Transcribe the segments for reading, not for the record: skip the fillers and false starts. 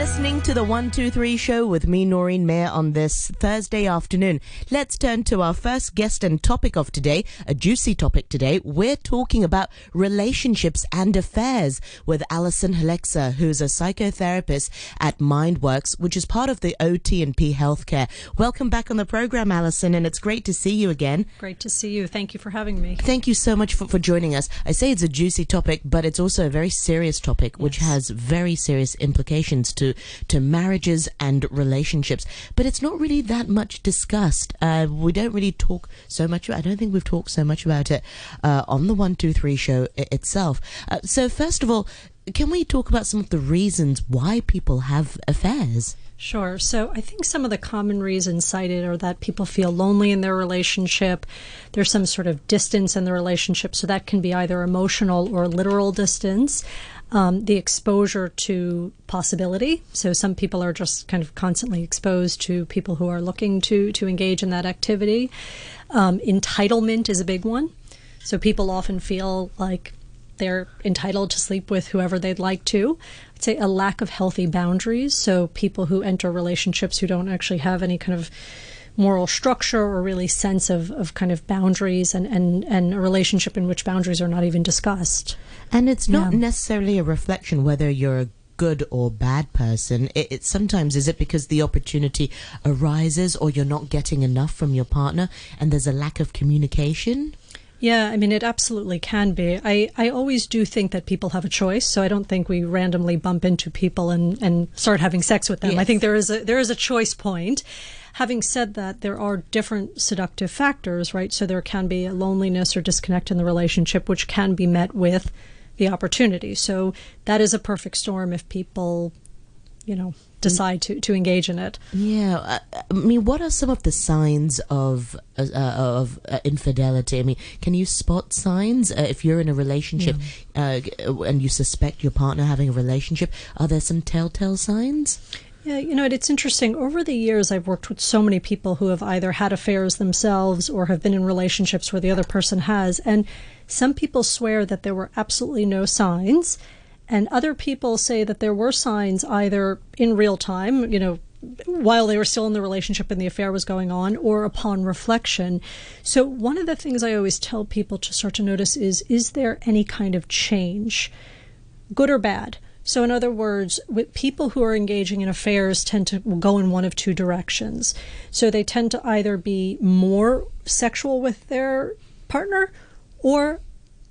listening to the 123 Show with me, Noreen Mayer, on this Thursday afternoon. Let's turn to our first guest and topic of today, a juicy topic today. We're talking about relationships and affairs with Allison Heiliczer, who's a psychotherapist at MindWorks, which is part of the OT&P Healthcare. Welcome back on the program, Allison, and it's great to see you again. Great to see you. Thank you for having me. Thank you so much for joining us. I say it's a juicy topic, but it's also a very serious topic, which has very serious implications to marriages and relationships, but it's not really that much discussed. We don't really talk so much. I don't think we've talked so much about it on the 123 Show itself. So first of all, can we talk about some of the reasons why people have affairs? Sure. So I think some of the common reasons cited are that people feel lonely in their relationship. There's some sort of distance in the relationship, so that can be either emotional or literal distance. The exposure to possibility. So some people are just kind of constantly exposed to people who are looking to engage in that activity. Entitlement is a big one. So people often feel like they're entitled to sleep with whoever they'd like to. I'd say a lack of healthy boundaries. So people who enter relationships who don't actually have any kind of moral structure or really sense of kind of boundaries and a relationship in which boundaries are not even discussed. And it's not necessarily a reflection whether you're a good or bad person. It sometimes is it because the opportunity arises or you're not getting enough from your partner and there's a lack of communication? Yeah, I mean, it absolutely can be. I always do think that people have a choice, so I don't think we randomly bump into people and start having sex with them. Yes. I think there is a choice point. Having said that, there are different seductive factors, right? So there can be a loneliness or disconnect in the relationship, which can be met with the opportunity. So that is a perfect storm if people, you know, decide to engage in it. Yeah. I mean, what are some of the signs of infidelity? I mean, can you spot signs if you're in a relationship and you suspect your partner having a relationship? Are there some telltale signs? Yeah, you know, it's interesting. Over the years, I've worked with so many people who have either had affairs themselves or have been in relationships where the other person has. And some people swear that there were absolutely no signs. And other people say that there were signs either in real time, you know, while they were still in the relationship and the affair was going on, or upon reflection. So one of the things I always tell people to start to notice is there any kind of change, good or bad? So in other words, with people who are engaging in affairs tend to go in one of two directions. So they tend to either be more sexual with their partner or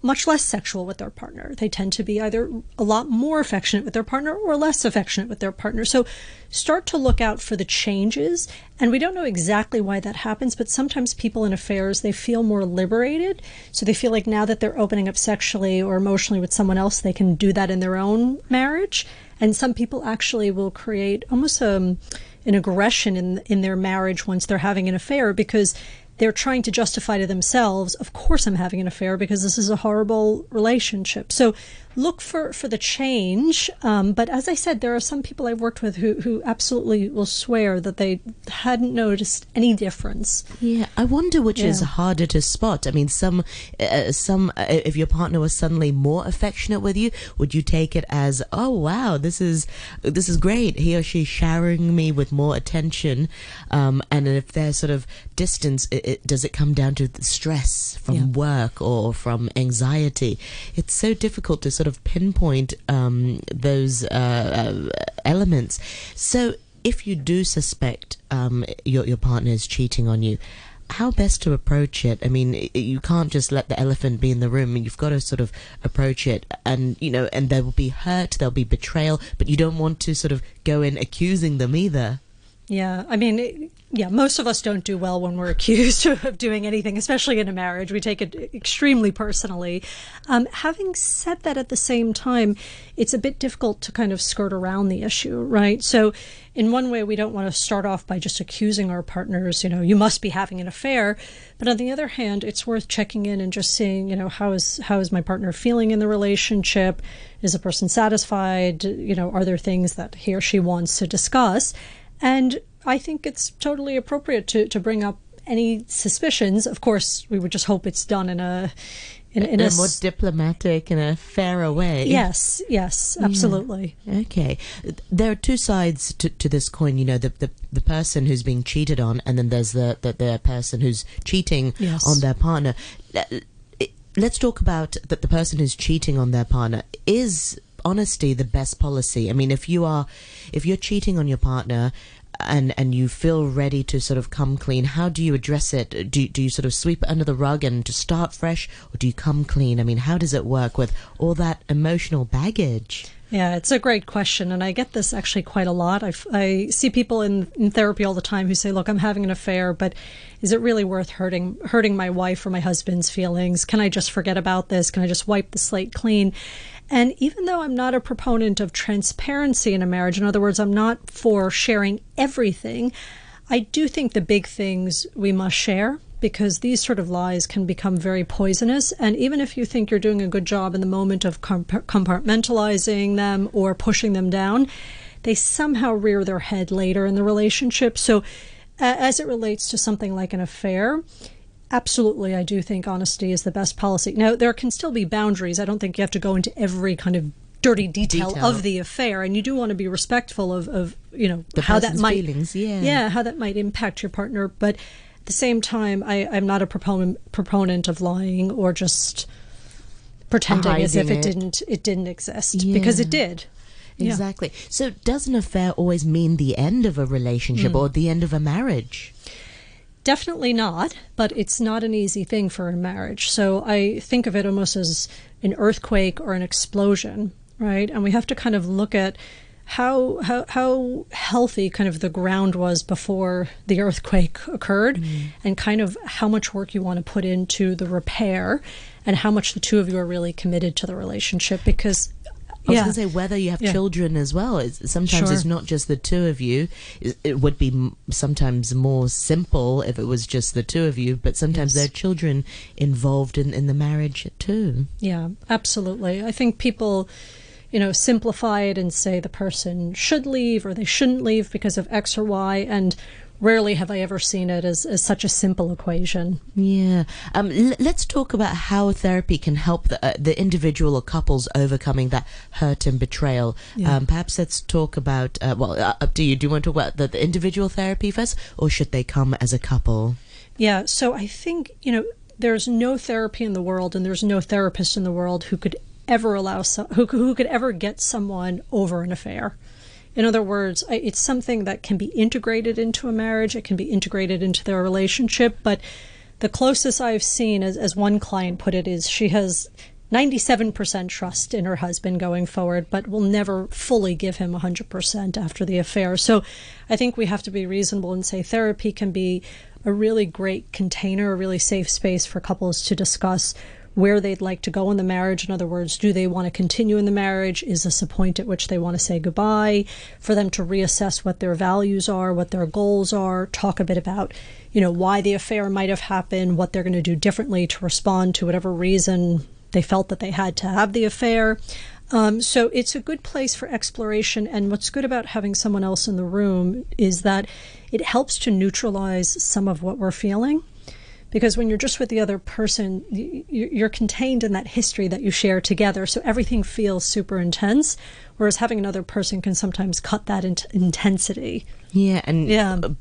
much less sexual with their partner. They tend to be either a lot more affectionate with their partner or less affectionate with their partner. So start to look out for the changes. And we don't know exactly why that happens, but sometimes people in affairs, they feel more liberated. So they feel like now that they're opening up sexually or emotionally with someone else, they can do that in their own marriage. And some people actually will create almost an aggression in their marriage once they're having an affair, because they're trying to justify to themselves, of course I'm having an affair because this is a horrible relationship. So look for the change. But as I said, there are some people I've worked with who absolutely will swear that they hadn't noticed any difference. Yeah, I wonder which is harder to spot. I mean, some if your partner was suddenly more affectionate with you, would you take it as, oh, wow, this is great. He or she's showering me with more attention. And if there's sort of distance, does it come down to the stress from work or from anxiety? It's so difficult to sort of pinpoint those elements. So if you do suspect your partner is cheating on you, how best to approach it? I mean, you can't just let the elephant be in the room. You've got to sort of approach it, and you know, and there will be hurt, there'll be betrayal, but you don't want to sort of go in accusing them either. Yeah, I mean, most of us don't do well when we're accused of doing anything, especially in a marriage. We take it extremely personally. Having said that, at the same time, it's a bit difficult to kind of skirt around the issue, right? So in one way, we don't want to start off by just accusing our partners, you know, you must be having an affair. But on the other hand, it's worth checking in and just seeing, you know, how is my partner feeling in the relationship? Is the person satisfied? You know, are there things that he or she wants to discuss? And I think it's totally appropriate to bring up any suspicions. Of course, we would just hope it's done in a in a more diplomatic and a fairer way. Yes, yes, absolutely. Yeah. Okay. There are two sides to this coin, you know, the person who's being cheated on, and then there's the person who's cheating yes. on their partner. Let's talk about that. The person who's cheating on their partner, is honesty the best policy? I mean, if you're cheating on your partner and you feel ready to sort of come clean, how do you address it? Do you sort of sweep it under the rug and to start fresh, or do you come clean? I mean, how does it work with all that emotional baggage? Yeah, it's a great question, and I get this actually quite a lot. I see people in therapy all the time who say, look, I'm having an affair, but is it really worth hurting my wife or my husband's feelings? Can I just forget about this? Can I just wipe the slate clean? And even though I'm not a proponent of transparency in a marriage, in other words, I'm not for sharing everything, I do think the big things we must share, because these sort of lies can become very poisonous. And even if you think you're doing a good job in the moment of compartmentalizing them or pushing them down, they somehow rear their head later in the relationship. So as it relates to something like an affair, absolutely, I do think honesty is the best policy. Now, there can still be boundaries. I don't think you have to go into every kind of dirty detail of the affair, and you do want to be respectful of you know, the how that might feelings, yeah, how that might impact your partner. But at the same time, I'm not a proponent of lying or just pretending as if it didn't exist, yeah. because it did. Exactly. Yeah. So does an affair always mean the end of a relationship or the end of a marriage? Definitely not, but it's not an easy thing for a marriage. So I think of it almost as an earthquake or an explosion, right? And we have to kind of look at how healthy kind of the ground was before the earthquake occurred, and kind of how much work you want to put into the repair and how much the two of you are really committed to the relationship, because I was going to say, whether you have children as well, sometimes it's not just the two of you. It would be sometimes more simple if it was just the two of you, but sometimes there are children involved in the marriage too. Yeah, absolutely. I think people, you know, simplify it and say the person should leave or they shouldn't leave because of X or Y, and rarely have I ever seen it as such a simple equation. Yeah. Let's talk about how therapy can help the individual or couples overcoming that hurt and betrayal. Yeah. Perhaps let's talk about, up to you. Do you want to talk about the individual therapy first, or should they come as a couple? Yeah. So I think, you know, there's no therapy in the world and there's no therapist in the world who could ever get someone over an affair. In other words, it's something that can be integrated into a marriage. It can be integrated into their relationship. But the closest I've seen, as one client put it, is she has 97% trust in her husband going forward, but will never fully give him 100% after the affair. So I think we have to be reasonable and say therapy can be a really great container, a really safe space for couples to discuss where they'd like to go in the marriage. In other words, do they want to continue in the marriage? Is this a point at which they want to say goodbye? For them to reassess what their values are, what their goals are, talk a bit about, you know, why the affair might have happened, what they're going to do differently to respond to whatever reason they felt that they had to have the affair. So it's a good place for exploration. And what's good about having someone else in the room is that it helps to neutralize some of what we're feeling. Because when you're just with the other person, you're contained in that history that you share together. So everything feels super intense, whereas having another person can sometimes cut that intensity. Yeah, and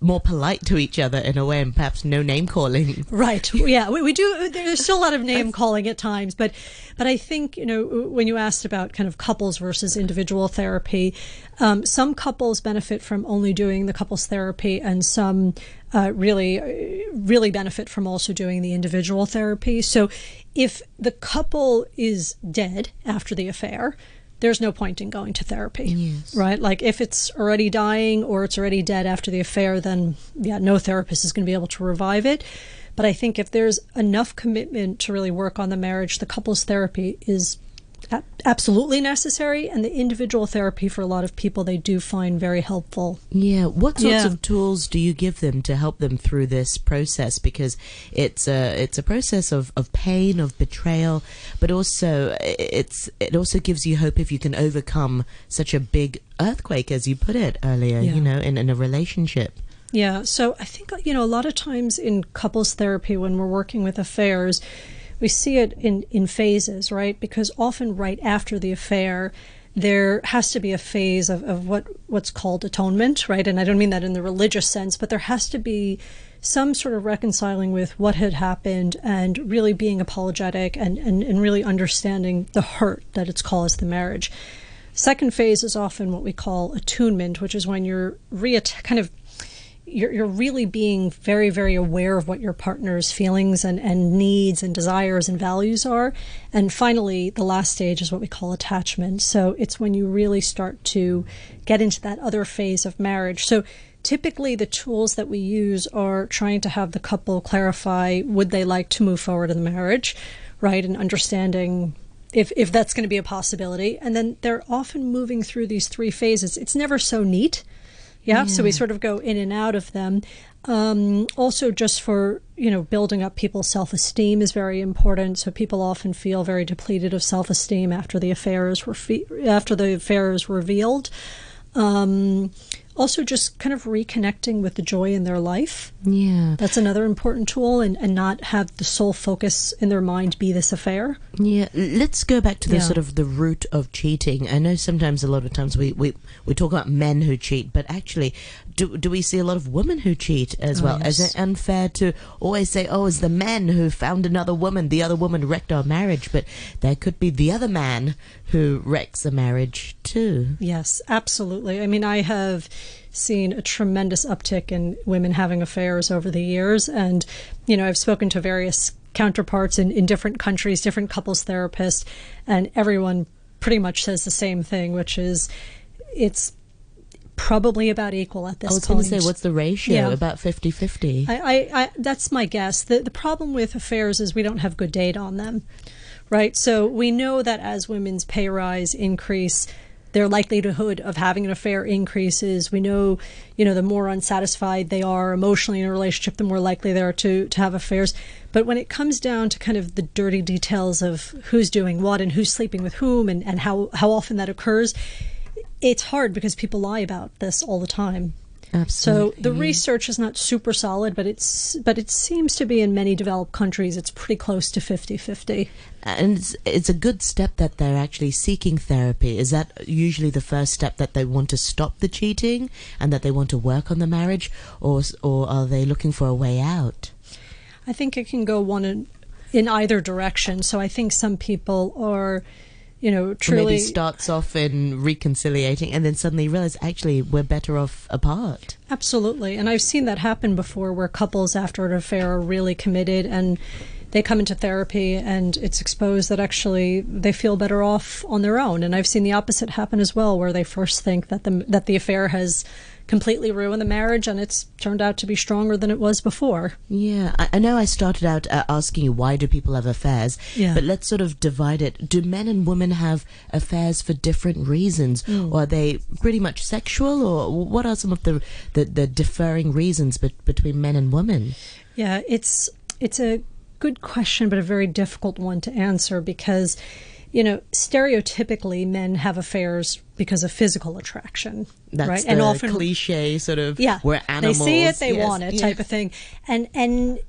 more polite to each other in a way, and perhaps no name calling. Right. Yeah, we do. There's still a lot of name calling at times. But I think, you know, when you asked about kind of couples versus individual therapy, some couples benefit from only doing the couples therapy, and some really benefit from also doing the individual therapy. So if the couple is dead after the affair, there's no point in going to therapy, right? Like if it's already dying or it's already dead after the affair, then no therapist is going to be able to revive it. But I think if there's enough commitment to really work on the marriage, the couples therapy is absolutely necessary, and the individual therapy for a lot of people they do find very helpful. Yeah, what sorts of tools do you give them to help them through this process? Because it's a process of pain, of betrayal, but also it also gives you hope if you can overcome such a big earthquake, as you put it earlier, you know, in a relationship. Yeah, so I think, you know, a lot of times in couples therapy when we're working with affairs, we see it in phases, right? Because often right after the affair, there has to be a phase of what's called atonement, right? And I don't mean that in the religious sense, but there has to be some sort of reconciling with what had happened and really being apologetic and really understanding the hurt that it's caused the marriage. Second phase is often what we call attunement, which is when you're you're really being very, very aware of what your partner's feelings and needs and desires and values are. And finally, the last stage is what we call attachment. So it's when you really start to get into that other phase of marriage. So typically, the tools that we use are trying to have the couple clarify, would they like to move forward in the marriage, right? And understanding if that's going to be a possibility. And then they're often moving through these three phases. It's never so neat. Yeah. So we sort of go in and out of them. Also, just for, building up people's self-esteem is very important. So people often feel very depleted of self-esteem after the affair is revealed. Also, just kind of reconnecting with the joy in their life. Yeah. That's another important tool, and not have the sole focus in their mind be this affair. Yeah. Let's go back to the sort of the root of cheating. I know sometimes we talk about men who cheat, but actually, do we see a lot of women who cheat as well? Yes. Is it unfair to always say, it's the men who found another woman, the other woman wrecked our marriage, but there could be the other man who wrecks the marriage too. Yes, absolutely. I mean, I have seen a tremendous uptick in women having affairs over the years. And, I've spoken to various counterparts in different countries, different couples therapists, and everyone pretty much says the same thing, which is it's probably about equal at this point. I was going to say, what's the ratio? Yeah. About 50-50. That's my guess. The problem with affairs is we don't have good data on them, right? So we know that as women's pay rise increase, their likelihood of having an affair increases. We know, the more unsatisfied they are emotionally in a relationship, the more likely they are to have affairs. But when it comes down to kind of the dirty details of who's doing what and who's sleeping with whom and how often that occurs, it's hard because people lie about this all the time. Absolutely. So the research is not super solid, but it seems to be in many developed countries, it's pretty close to 50-50. And it's a good step that they're actually seeking therapy. Is that usually the first step, that they want to stop the cheating and that they want to work on the marriage, or are they looking for a way out? I think it can go in either direction. So I think some people are... truly maybe starts off in reconciliating and then suddenly realize, actually, we're better off apart. Absolutely. And I've seen that happen before, where couples after an affair are really committed and they come into therapy and it's exposed that actually they feel better off on their own. And I've seen the opposite happen as well, where they first think that the affair has completely ruined the marriage, and it's turned out to be stronger than it was before. Yeah, I know I started out asking you, why do people have affairs? Yeah. But let's sort of divide it. Do men and women have affairs for different reasons? Mm. Or are they pretty much sexual? Or what are some of the differing reasons between men and women? Yeah, it's a good question, but a very difficult one to answer, because stereotypically, men have affairs because of physical attraction. That's right? And often cliche sort of, we're animals. They see it, they want it type of thing. And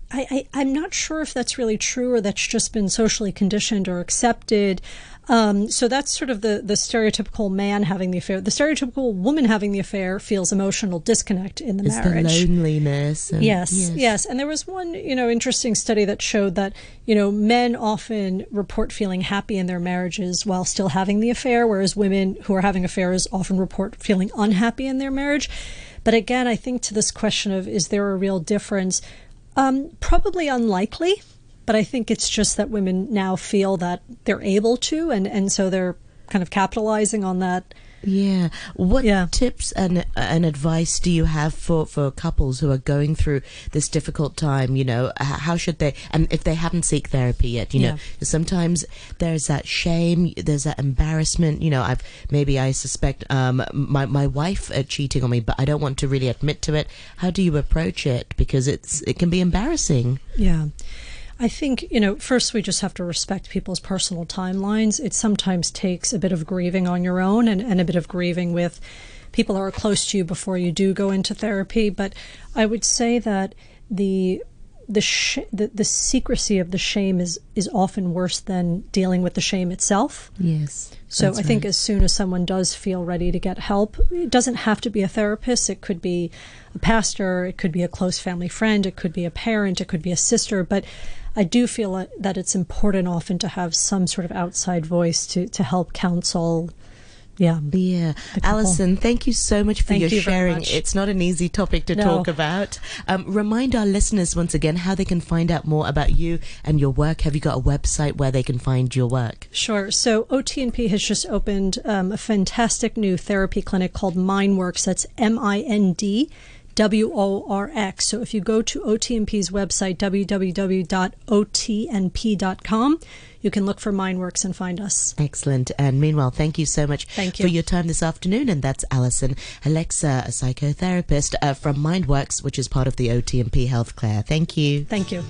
I'm not sure if that's really true, or that's just been socially conditioned or accepted. So that's sort of the stereotypical man having the affair. The stereotypical woman having the affair feels emotional disconnect in the marriage. It's the loneliness. Yes. And there was one, interesting study that showed that, men often report feeling happy in their marriages while still having the affair, whereas women who are having affairs often report feeling unhappy in their marriage. But again, I think to this question of, is there a real difference? Probably unlikely. But I think it's just that women now feel that they're able to, and so they're kind of capitalizing on that. Yeah. What tips and advice do you have for couples who are going through this difficult time? How should they, and if they haven't seek therapy yet, know, sometimes there's that shame, there's that embarrassment. I suspect my wife cheating on me, but I don't want to really admit to it. How do you approach it? Because it can be embarrassing. Yeah. I think, first we just have to respect people's personal timelines. It sometimes takes a bit of grieving on your own and a bit of grieving with people who are close to you before you do go into therapy. But I would say that the the secrecy of the shame is often worse than dealing with the shame itself. Yes. So I think as soon as someone does feel ready to get help, it doesn't have to be a therapist. It could be a pastor. It could be a close family friend. It could be a parent. It could be a sister. But I do feel that it's important often to have some sort of outside voice to help counsel. Yeah. Allison, thank you so much for your sharing. It's not an easy topic to talk about. Remind our listeners once again how they can find out more about you and your work. Have you got a website where they can find your work? Sure. So OT&P has just opened a fantastic new therapy clinic called MindWorks. That's MindWorks. So if you go to OT&P's website, www.otnp.com, you can look for MindWorks and find us. Excellent. And meanwhile, thank you so much for your time this afternoon. And that's Allison Heiliczer, a psychotherapist from MindWorks, which is part of the OT&P Healthcare. Thank you. Thank you.